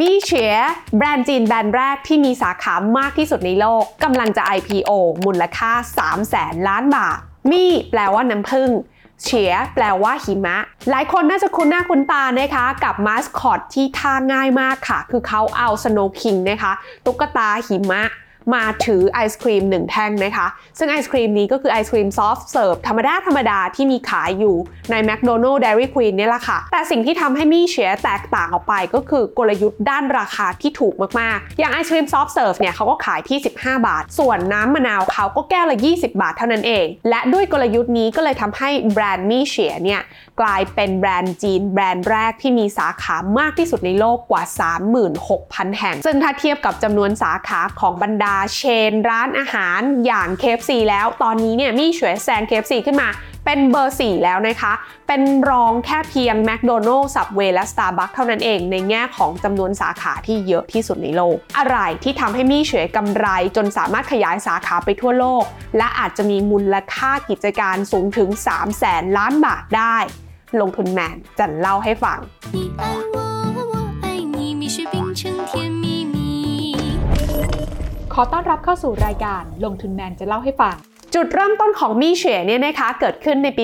มีเฉียแบรนด์จีนแบรนด์แรกที่มีสาขามากที่สุดในโลกกำลังจะ IPO มูลค่า 300,000 ล้านบาทมีแปลว่าน้ำผึ้งเฉียแปลว่าหิมะหลายคนน่าจะคุ้นหน้าคุ้นตานะคะกับมาสคอตที่ท่าง่ายมากค่ะคือเขาเอาสโนว์คิงนะคะตุ๊กตาหิมะมาถือไอศครีม1แท่งนะคะซึ่งไอศครีมนี้ก็คือไอศครีมซอฟต์เสิร์ฟธรรมดาที่มีขายอยู่ใน McDonald's Dairy Queen เนี่ยแหละค่ะแต่สิ่งที่ทำให้มีเฉียแตกต่างออกไปก็คือกลยุทธ์ด้านราคาที่ถูกมากๆอย่างไอศครีมซอฟต์เสิร์ฟเนี่ยเขาก็ขายที่15 บาทส่วนน้ำมะนาวเขาก็แก้วละ20 บาทเท่านั้นเองและด้วยกลยุทธ์นี้ก็เลยทำให้แบรนด์มีเฉียเนี่ยกลายเป็นแบรนด์จีนแบรนด์แรกที่มีสาขามากที่สุดในโลกกว่า 36,000 แห่งซึ่งถ้าเทียบกับจำนวนสาขาของบรรดาเชนร้านอาหารอย่าง KFC แล้วตอนนี้เนี่ยมีเฉียแซง KFC ขึ้นมาเป็นเบอร์ 4แล้วนะคะเป็นรองแค่เพียง McDonald's Subway และ Starbucks เท่านั้นเองในแง่ของจำนวนสาขาที่เยอะที่สุดในโลกอะไรที่ทำให้มีเฉียกำไรจนสามารถขยายสาขาไปทั่วโลกและอาจจะมีมูลค่ากิจการสูงถึง 300,000 ล้านบาทได้ลงทุนแมนจะเล่าให้ฟังขอต้อนรับเข้าสู่รายการลงทุนแมนจะเล่าให้ฟังจุดเริ่มต้นของมีเฉียเนี่ยนะคะเกิดขึ้นในปี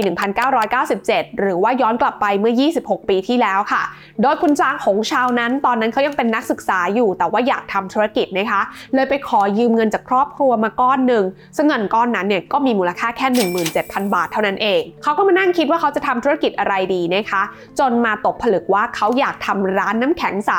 1997 หรือว่าย้อนกลับไปเมื่อ26 ปีที่แล้วค่ะโดยคุณจางหงชาวนั้นตอนนั้นเขายังเป็นนักศึกษาอยู่แต่ว่าอยากทำธุรกิจนะคะเลยไปขอยืมเงินจากครอบครัวมาก้อนหนึ่งซึ่งเงินก้อนนั้นเนี่ยก็มีมูลค่าแค่ 17,000 บาทเท่านั้นเองเขาก็มานั่งคิดว่าเขาจะทำธุรกิจอะไรดีนะคะจนมาตกผลึกว่าเขาอยากทำร้านน้ำแข็งใส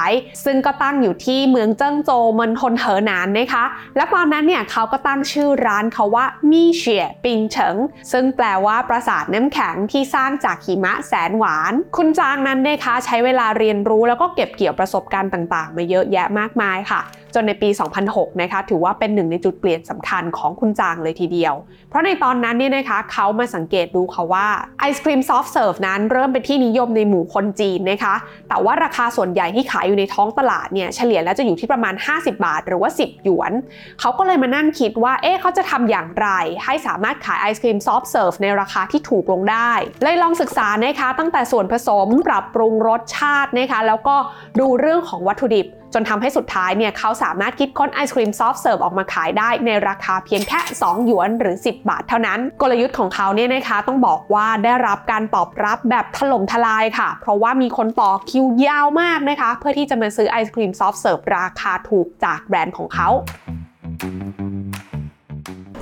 ซึ่งก็ตั้งอยู่ที่เมืองเจิ้งโจวมณฑลเหอหนานนะคะและตอนนั้นเนี่ยเขาก็ตั้งชื่อร้านเขาว่ามีเฉียปิงเฉิงซึ่งแปลว่าปราสาทน้ำแข็งที่สร้างจากหิมะแสนหวานคุณจางนั้นนะคะใช้เวลาเรียนรู้แล้วก็เก็บเกี่ยวประสบการณ์ต่างๆมาเยอะแยะมากมายค่ะจนในปี 2006 นะคะถือว่าเป็นหนึ่งในจุดเปลี่ยนสำคัญของคุณจางเลยทีเดียวเพราะในตอนนั้นเนี่ยนะคะเขามาสังเกตดูค่ะว่าไอศกรีมซอฟต์เสิร์ฟนั้นเริ่มเป็นที่นิยมในหมู่คนจีนนะคะแต่ว่าราคาส่วนใหญ่ที่ขายอยู่ในท้องตลาดเนี่ยเฉลี่ยแล้วจะอยู่ที่ประมาณ50 บาทหรือว่า10 หยวนเขาก็เลยมานั่งคิดว่าเขาจะทำอย่างไรให้สามารถขายไอศกรีมซอฟต์เสิร์ฟในราคาที่ถูกลงได้เลยลองศึกษานะคะตั้งแต่ส่วนผสมปรับปรุงรสชาตินะคะแล้วก็ดูเรื่องของวัตถุดิบจนทำให้สุดท้ายเนี่ยเขาสามารถคิดค้นไอศกรีมซอฟต์เสิร์ฟออกมาขายได้ในราคาเพียงแค่2 หยวนหรือ10 บาทเท่านั้นกลยุทธ์ของเขาเนี่ยนะคะต้องบอกว่าได้รับการตอบรับแบบถล่มทลายค่ะเพราะว่ามีคนต่อคิวยาวมากนะคะเพื่อที่จะมาซื้อไอศกรีมซอฟต์เสิร์ฟราคาถูกจากแบรนด์ของเขา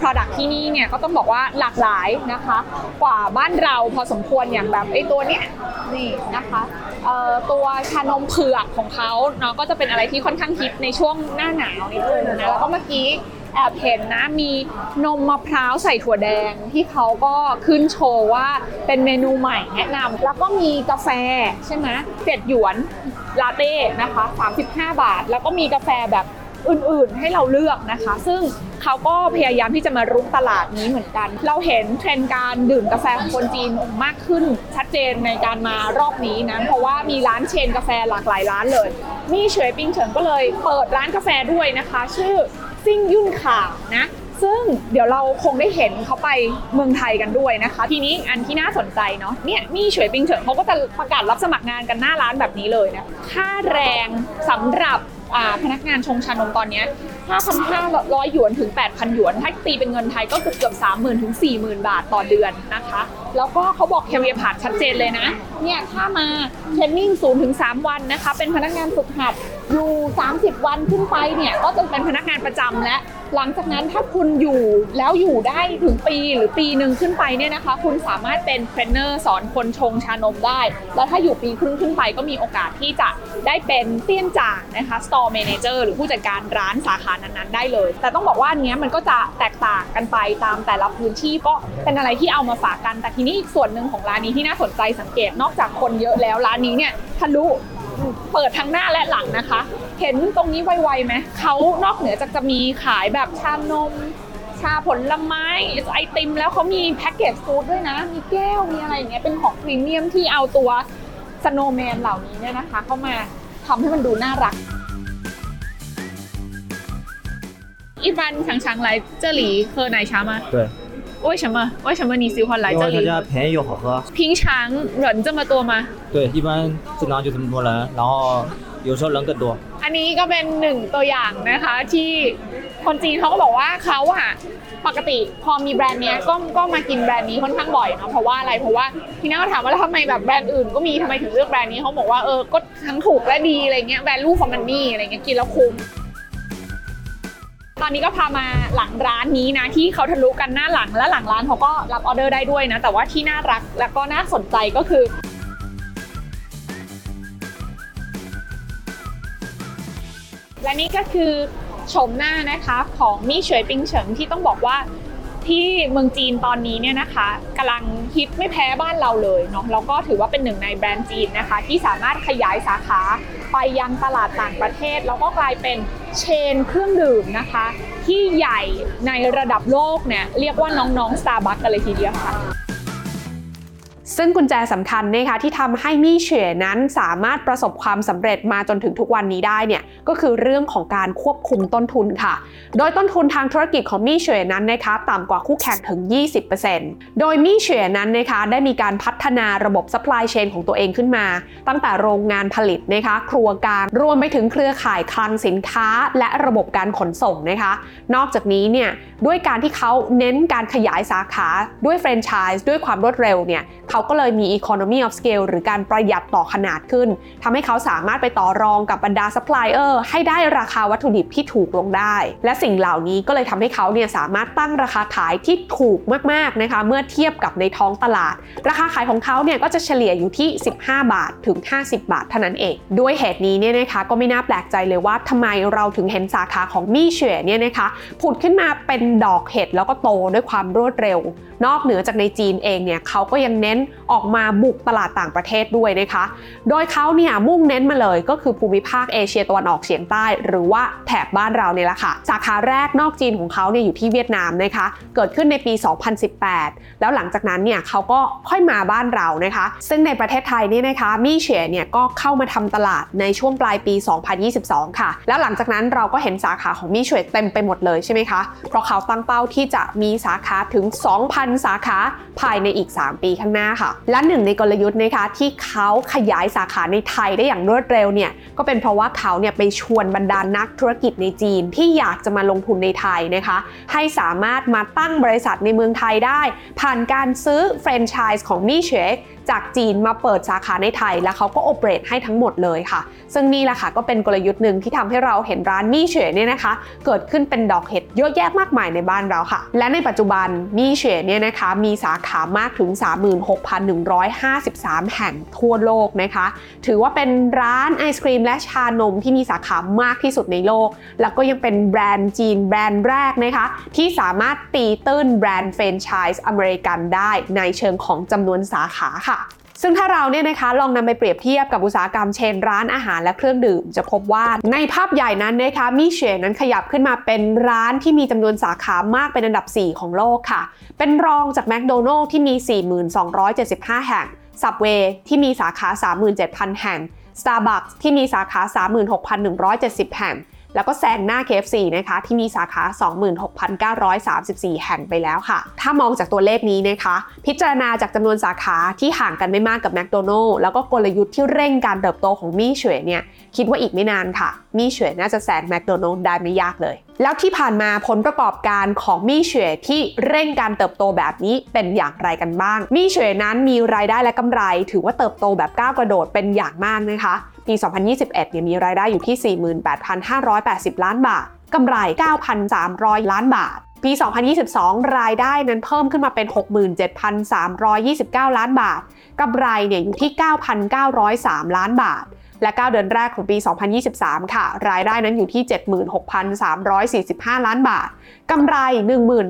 Product ที่นี่เนี่ยก็ต้องบอกว่าหลากหลายนะคะกว่าบ้านเราพอสมควรอย่างแบบไอ้ตัวเนี้ยนี่นะคะตัวชานมเผือกของเขาเนาะก็จะเป็นอะไรที่ค่อนข้างฮิตในช่วงหน้าหนาวนิดนึงนะแล้วก็เมื่อกี้แอบเห็นนะมีนมมะพร้าวใส่ถั่วแดงที่เขาก็ขึ้นโชว์ว่าเป็นเมนูใหม่แนะนำแล้วก็มีกาแฟใช่ไหม7 หยวนลาเต้นะคะ35 บาทแล้วก็มีกาแฟแบบอื่นๆให้เราเลือกนะคะซึ่งเขาก็พยายามที่จะมารุกตลาดนี้เหมือนกันเราเห็นเทรนด์การดื่มกาแฟของคนจีนมากขึ้นชัดเจนในการมารอบนี้นะเพราะว่ามีร้านเชนกาแฟหลากหลายร้านเลยมีเฉยปิงเฉิงก็เลยเปิดร้านกาแฟด้วยนะคะชื่อซิ่งยุ่นข่าวนะซึ่งเดี๋ยวเราคงได้เห็นเขาไปเมืองไทยกันด้วยนะคะทีนี้อันที่น่าสนใจเนาะเนี่ยมีเฉยปิงเฉิงเขาก็จะประกาศรับสมัครงานกันหน้าร้านแบบนี้เลยนะค่าแรงสำหรับพนักงานชงชานมตอนนี้ 5,500 หยวนถึง 8,000 หยวนถ้าตีเป็นเงินไทยก็เกือบ 30,000 ถึง 40,000 บาทต่อเดือนนะคะแล้วก็เขาบอกแคเรียร์พาธชัดเจนเลยนะเนี่ยถ้ามาเทรนนิ่ง 0-3 วันนะคะเป็นพนักงานฝึกหัดอยู่30 วันขึ้นไปเนี่ยก็จะเป็นพนักงานประจำและหลังจากนั้นถ้าคุณอยู่แล้วอยู่ได้ถึงปีหรือปีหนึ่งขึ้นไปเนี่ยนะคะคุณสามารถเป็นเทรนเนอร์สอนคนชงชานมได้แล้วถ้าอยู่ปีครึ่งขึ้นไปก็มีโอกาสที่จะได้เป็นเตี้ยนจ่างนะคะสตอร์แมเนเจอร์หรือผู้จัดการร้านสาขานั้นๆได้เลยแต่ต้องบอกว่าอันนี้มันก็จะแตกต่างกันไปตามแต่ละพื้นที่ก็เป็นอะไรที่เอามาฝากกันแต่ทีนี้อีกส่วนหนึ่งของร้านนี้ที่น่าสนใจสังเกตนอกจากคนเยอะแล้วร้านนี้เนี่ยทะลุเปิดทั้งหน้าและหลังนะคะเห็นตรงนี้ไวๆไหมเขานอกเหนือจากจะมีขายแบบชานมชาผลไม้ไอติมแล้วเขามีแพ็กเกจฟู้ดด้วยนะมีแก้วมีอะไรอย่างเงี้ยเป็นของพรีเมียมที่เอาตัวสโนว์แมนเหล่านี้เนี่ยนะคะเข้ามาทำให้มันดูน่ารักอีกวัน常常来这里喝奶茶吗？对。为什么你喜欢来这里？因为它家便宜又好喝。平常人这么多吗？对，一般正常就这么多人，然后有时候人更多。อัน นี้ก็เป็นหนึ่งตัวอย่างนะคะที่คนจีนเขาก็บอกว่าเขาอะปกติพอมีแบรนด์เนี้ยก็มากินแบรนด์นี้ค่อนข้างบ่อยเนาะเพราะว่าอะไรเพราะว่าที่น่าถามว่าแล้วทำไมแบบแบรนด์อื่นก็มีทำไมถึงเลือกแบรนด์นี้เขาบอกว่าก็ทั้งถูกและดีอะไรเงี้ย value for money อะไรเงี้ยกินแล้วคุ้มตอนนี้ก็พามาหลังร้านนี้นะที่เขาทะลุกันหน้าหลังและหลังร้านเขาก็รับออเดอร์ได้ด้วยนะแต่ว่าที่น่ารักและก็น่าสนใจก็คือและนี่ก็คือชมหน้านะคะของมี่เฉยปิงเฉิงที่ต้องบอกว่าที่เมืองจีนตอนนี้เนี่ยนะคะกำลังฮิตไม่แพ้บ้านเราเลยเนาะแล้วก็ถือว่าเป็นหนึ่งในแบรนด์จีนนะคะที่สามารถขยายสาขาไปยังตลาดต่างประเทศแล้วก็กลายเป็นเชนเครื่องดื่มนะคะที่ใหญ่ในระดับโลกเนี่ยเรียกว่าน้องๆ Starbucks กันเลยทีเดียวค่ะซึ่งกุญแจสำคัญนะคะที่ทำให้มี่เฉยนั้นสามารถประสบความสำเร็จมาจนถึงทุกวันนี้ได้เนี่ยก็คือเรื่องของการควบคุมต้นทุนค่ะโดยต้นทุนทางธุรกิจของมี่เฉยนั้นนะคะต่ำกว่าคู่แข่งถึง 20% โดยมี่เฉยนั้นนะคะได้มีการพัฒนาระบบ supply chain ของตัวเองขึ้นมาตั้งแต่โรงงานผลิตนะคะครัวกลางรวมไปถึงเครือข่ายคลังสินค้าและระบบการขนส่งนะคะนอกจากนี้เนี่ยด้วยการที่เขาเน้นการขยายสาขาด้วยแฟรนไชส์ด้วยความรวดเร็วเนี่ยเขาก็เลยมี economy of scale หรือการประหยัดต่อขนาดขึ้นทำให้เขาสามารถไปต่อรองกับบรรดา supplier ให้ได้ราคาวัตถุดิบที่ถูกลงได้และสิ่งเหล่านี้ก็เลยทำให้เขาเนี่ยสามารถตั้งราคาขายที่ถูกมากๆนะคะเมื่อเทียบกับในท้องตลาดราคาขายของเขาเนี่ยก็จะเฉลี่ยอยู่ที่15บาทถึง50บาทเท่านั้นเองด้วยเหตุนี้เนี่ยนะคะก็ไม่น่าแปลกใจเลยว่าทำไมเราถึงเห็นสาขาของมี่เฉยเนี่ยนะคะผุดขึ้นมาเป็นดอกเห็ดแล้วก็โตด้วยความรวดเร็วนอกเหนือจากในจีนเองเนี่ยเขาก็ยังเน้นออกมาบุกตลาดต่างประเทศด้วยนะคะโดยเขาเนี่ยมุ่งเน้นมาเลยก็คือภูมิภาคเอเชียตะวันออกเฉียงใต้หรือว่าแถบบ้านเราเนี่ยแหละค่ะสาขาแรกนอกจีนของเขาเนี่ยอยู่ที่เวียดนามนะคะเกิดขึ้นในปี 2018 แล้วหลังจากนั้นเนี่ยเขาก็ค่อยมาบ้านเรานะคะซึ่งในประเทศไทยนี่นะคะมี่เฉยเนี่ยก็เข้ามาทำตลาดในช่วงปลายปี 2022 ค่ะแล้วหลังจากนั้นเราก็เห็นสาขาของมี่เฉยเต็มไปหมดเลยใช่ไหมคะเพราะเขาตั้งเป้าที่จะมีสาขาถึง 2,000 สาขาภายในอีก3 ปีข้างหน้าและหนึ่งในกลยุทธ์นะคะที่เขาขยายสาขาในไทยได้อย่างรวดเร็วเนี่ยก็เป็นเพราะว่าเขาเนี่ยไปชวนบรรดานักธุรกิจในจีนที่อยากจะมาลงทุนในไทยนะคะให้สามารถมาตั้งบริษัทในเมืองไทยได้ผ่านการซื้อแฟรนไชส์ของมี่เฉยจากจีนมาเปิดสาขาในไทยแล้วเขาก็โอเปเรตให้ทั้งหมดเลยค่ะซึ่งนี่แหละค่ะก็เป็นกลยุทธ์หนึ่งที่ทำให้เราเห็นร้านมี่เฉยเนี่ยนะคะเกิดขึ้นเป็นดอกเห็ดเยอะแยะมากมายในบ้านเราค่ะและในปัจจุบันมี่เฉยเนี่ยนะคะมีสาขามากถึง 36,153 แห่งทั่วโลกนะคะถือว่าเป็นร้านไอศกรีมและชานมที่มีสาขามากที่สุดในโลกแล้วก็ยังเป็นแบรนด์จีนแบรนด์แรกนะคะที่สามารถตีตื้นแบรนด์แฟรนไชส์อเมริกันได้ในเชิงของจำนวนสาขาค่ะซึ่งถ้าเราเนี่ยนะคะลองนำไปเปรียบเทียบกับอุตสาหกรรมเชนร้านอาหารและเครื่องดื่มจะพบว่าในภาพใหญ่นั้นนะคะมี่เฉยนั้นขยับขึ้นมาเป็นร้านที่มีจำนวนสาขามากเป็นอันดับ 4 ของโลกค่ะเป็นรองจาก McDonald's ที่มี 4,275 แห่ง Subway ที่มีสาขา 37,000 แห่ง Starbucks ที่มีสาขา 36,170 แห่งแล้วก็แซงหน้า KFC นะคะที่มีสาขา 26,934 แห่งไปแล้วค่ะถ้ามองจากตัวเลขนี้นะคะพิจารณาจากจำนวนสาขาที่ห่างกันไม่มากกับ McDonald's แล้วก็กลยุทธ์ที่เร่งการเติบโตของมี่เฉยเนี่ยคิดว่าอีกไม่นานค่ะมี่เฉยน่าจะแซง McDonald's ได้ไม่ยากเลยแล้วที่ผ่านมาผลประกอบการของมี่เฉยที่เร่งการเติบโตแบบนี้เป็นอย่างไรกันบ้างมี่เฉยนั้นมีรายได้และกำไรถือว่าเติบโตแบบก้าวกระโดดเป็นอย่างมากนะคะปี 2021 เนี่ยมีรายได้อยู่ที่ 48,580 ล้านบาทกำไร 9,300 ล้านบาทปี 2022 รายได้นั้นเพิ่มขึ้นมาเป็น 67,329 ล้านบาทกำไรเนี่ยอยู่ที่ 9,903 ล้านบาทและ9เดือนแรกของปี 2023 ค่ะรายได้นั้นอยู่ที่ 76,345 ล้านบาทกำไร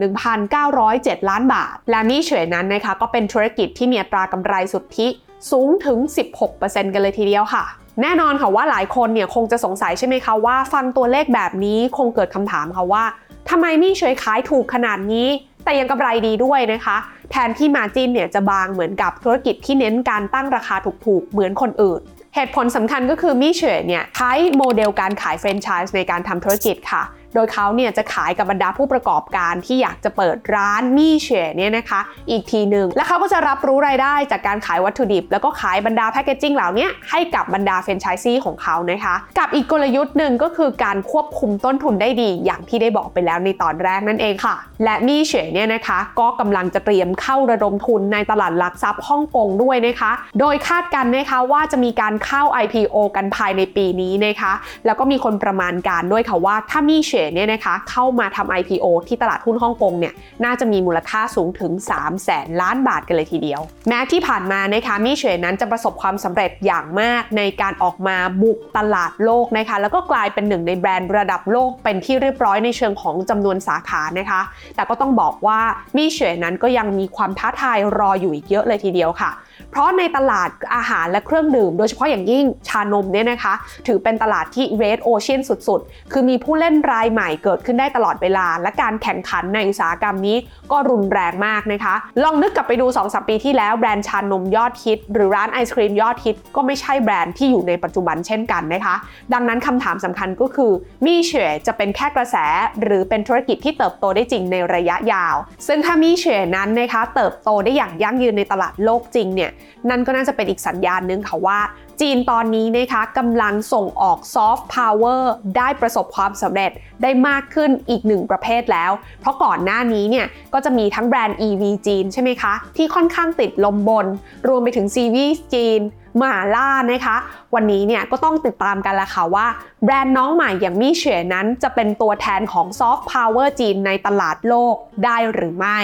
11,907 ล้านบาทและนี่เฉยนั้นนะคะก็เป็นธุรกิจที่มีอัตรากำไรสุทธิสูงถึง 16% กันเลยทีเดียวค่ะแน่นอนค่ะว่าหลายคนเนี่ยคงจะสงสัยใช่ไหมคะว่าฟังตัวเลขแบบนี้คงเกิดคำถามค่ะว่าทำไมมี่เฉยขายถูกขนาดนี้แต่ยังกำไรดีด้วยนะคะแทนที่มาร์จิ้นเนี่ยจะบางเหมือนกับธุรกิจที่เน้นการตั้งราคาถูกๆเหมือนคนอื่นเหตุผลสำคัญก็คือมี่เฉยเนี่ยใช้โมเดลการขายแฟรนไชส์ในการทำธุรกิจค่ะ โดยเขาเนี่ยจะขายกับบรรดาผู้ประกอบการที่อยากจะเปิดร้านมี่เฉยเนี่ยนะคะอีกทีหนึ่งและเขาก็จะรับรู้รายได้จากการขายวัตถุดิบแล้วก็ขายบรรดาแพคเกจจิ้งเหล่านี้ให้กับบรรดาแฟรนไชสีของเขานะคะกับอีกกลยุทธ์หนึ่งก็คือการควบคุมต้นทุนได้ดีอย่างที่ได้บอกไปแล้วในตอนแรกนั่นเองค่ะและมี่เฉยเนี่ยนะคะก็กำลังจะเตรียมเข้าระดมทุนในตลาดหลักทรัพย์ฮ่องกงด้วยนะคะโดยคาดกันนะคะว่าจะมีการเข้า IPO กันภายในปีนี้นะคะแล้วก็มีคนประมาณการด้วยค่ะว่าถ้ามี่เฉยเนี่ยนะคะเข้ามาทำ IPO ที่ตลาดหุ้นฮ่องกงเนี่ยน่าจะมีมูลค่าสูงถึง 300,000 ล้านบาทกันเลยทีเดียวแม้ที่ผ่านมานะคะมี่เฉยนั้นจะประสบความสำเร็จอย่างมากในการออกมาบุกตลาดโลกนะคะแล้วก็กลายเป็นหนึ่งในแบรนด์ระดับโลกเป็นที่เรียบร้อยในเชิงของจำนวนสาขานะคะแต่ก็ต้องบอกว่ามี่เฉยนั้นก็ยังมีความท้าทายรออยู่อีกเยอะเลยทีเดียวค่ะเพราะในตลาดอาหารและเครื่องดื่มโดยเฉพาะอย่างยิ่งชานมเนี่ยนะคะถือเป็นตลาดที่ Red Ocean สุดๆคือมีผู้เล่นรายใหม่เกิดขึ้นได้ตลอดเวลาและการแข่งขันในอุตสาหกรรมนี้ก็รุนแรงมากนะคะลองนึกกลับไปดู 2-3 ปีที่แล้วแบรนด์ชานมยอดฮิตหรือร้านไอศกรีมยอดฮิตก็ไม่ใช่แบรนด์ที่อยู่ในปัจจุบันเช่นกันนะคะดังนั้นคำถามสำคัญก็คือมี่เฉยจะเป็นแค่กระแสหรือเป็นธุรกิจที่เติบโตได้จริงในระยะยาวซึ่งถ้ามี่เฉยนั้นนะคะเติบโตได้อย่างยั่งยืนในตลาดโลกจริงเนี่ยนั่นก็น่าจะเป็นอีกสัญญาณนึงค่ะว่าจีนตอนนี้นะคะกำลังส่งออกซอฟต์พาวเวอร์ได้ประสบความสำเร็จได้มากขึ้นอีกหนึ่งประเภทแล้วเพราะก่อนหน้านี้เนี่ยก็จะมีทั้งแบรนด์ EV จีนใช่ไหมคะที่ค่อนข้างติดลมบนรวมไปถึงซีรีส์จีนหม่าล่านะคะวันนี้เนี่ยก็ต้องติดตามกันละค่ะว่าแบรนด์น้องใหม่อย่างมี่เฉยนั้นจะเป็นตัวแทนของซอฟต์พาวเวอร์จีนในตลาดโลกได้หรือไม่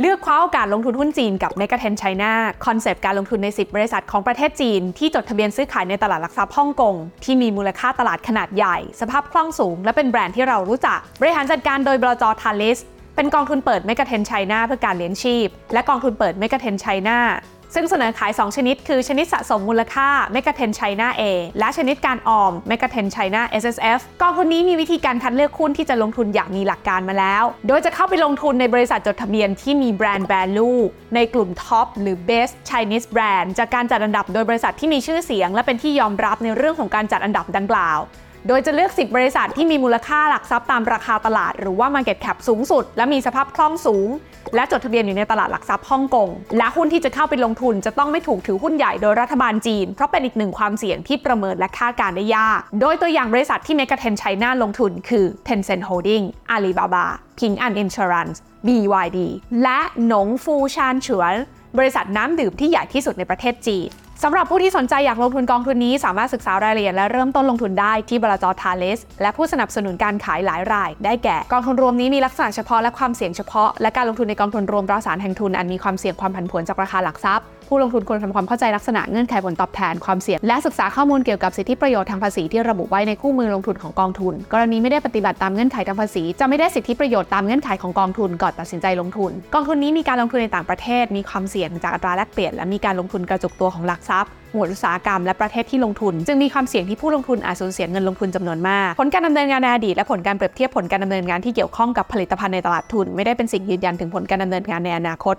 เลือกคว้าโอกาสลงทุนหุ้นจีนกับ Mega Trend China คอนเซปต์การลงทุนใน10บริษัทของประเทศจีนที่จดทะเบียนซื้อขายในตลาดหลักทรัพย์ฮ่องกงที่มีมูลค่าตลาดขนาดใหญ่สภาพคล่องสูงและเป็นแบรนด์ที่เรารู้จักบริหารจัดการโดยบลจ.ทาลิสเป็นกองทุนเปิด Mega Trend China เพื่อการเลี้ยงชีพและกองทุนเปิด Mega Trend China ซึ่งเสนอขาย2ชนิดคือชนิดสะสมมูลค่า Mega Trend China A และชนิดการออม Mega Trend China SSF กองทุนนี้มีวิธีการคัดเลือกหุ้นที่จะลงทุนอย่างมีหลักการมาแล้วโดยจะเข้าไปลงทุนในบริษัทจดทะเบียนที่มีแบรนด์ Value ในกลุ่ม Top หรือ Best Chinese Brand จากการจัดอันดับโดยบริษัทที่มีชื่อเสียงและเป็นที่ยอมรับในเรื่องของการจัดอันดับดังกล่าวโดยจะเลือก10บริษัทที่มีมูลค่าหลักทรัพย์ตามราคาตลาดหรือว่า Market Cap สูงสุดและมีสภาพคล่องสูงและจดทะเบียนอยู่ในตลาดหลักทรัพย์ฮ่องกงและหุ้นที่จะเข้าไปลงทุนจะต้องไม่ถูกถือหุ้นใหญ่โดยรัฐบาลจีนเพราะเป็นอีกหนึ่งความเสี่ยงที่ประเมินและคาดการณ์ได้ยากโดยตัวอย่างบริษัทที่ Mega Trend China ลงทุนคือ Tencent Holdings, Alibaba, Ping An Insurance, BYD และ Nongfu Spring บริษัทน้ำดื่มที่ใหญ่ที่สุดในประเทศจีนสำหรับผู้ที่สนใจอยากลงทุนกองทุนนี้สามารถศึกษารายละเอียดและเริ่มต้นลงทุนได้ที่บลจ.ทาเลสและผู้สนับสนุนการขายหลายรายได้แก่กองทุนรวมนี้มีลักษณะเฉพาะและความเสี่ยงเฉพาะและการลงทุนในกองทุนรวมตราสารแห่งทุนอันมีความเสี่ยงความผันผวนจากราคาหลักทรัพย์ผู้ลงทุนควรทำความเข้าใจลักษณะเงื่อนไขผลตอบแทนความเสี่ยงและศึกษาข้อมูลเกี่ยวกับสิทธิประโยชน์ทางภาษีที่ระบุไว้ในคู่มือลงทุนของกองทุนกรณีไม่ได้ปฏิบัติตามเงื่อนไขทางภาษีจะไม่ได้สิทธิประโยชน์ตามเงื่อนไขของกองทุนก่อนตัดสินใจลงทุนกองทุนนี้มีการลงทุนในต่างประเทศมีความเสี่ยงจากอัตราแลกเปลี่ยนและมีการลงทุนกระจุกตัวของหลักทรัพย์หมวดอุตสาหกรรมและประเทศที่ลงทุนจึงมีความเสี่ยงที่ผู้ลงทุนอาจสูญเสียเงินลงทุนจำนวนมากผลการดำเนินงานในอดีตและผลการเปรียบเทียบผลการดำเนินงานที่เกี่ยวข้องกับผลิตภัณฑ์ในตลาดทุนไม่ได้เป็นสิ่งยืนยันถึงผลการดำเนินงานในอนาคต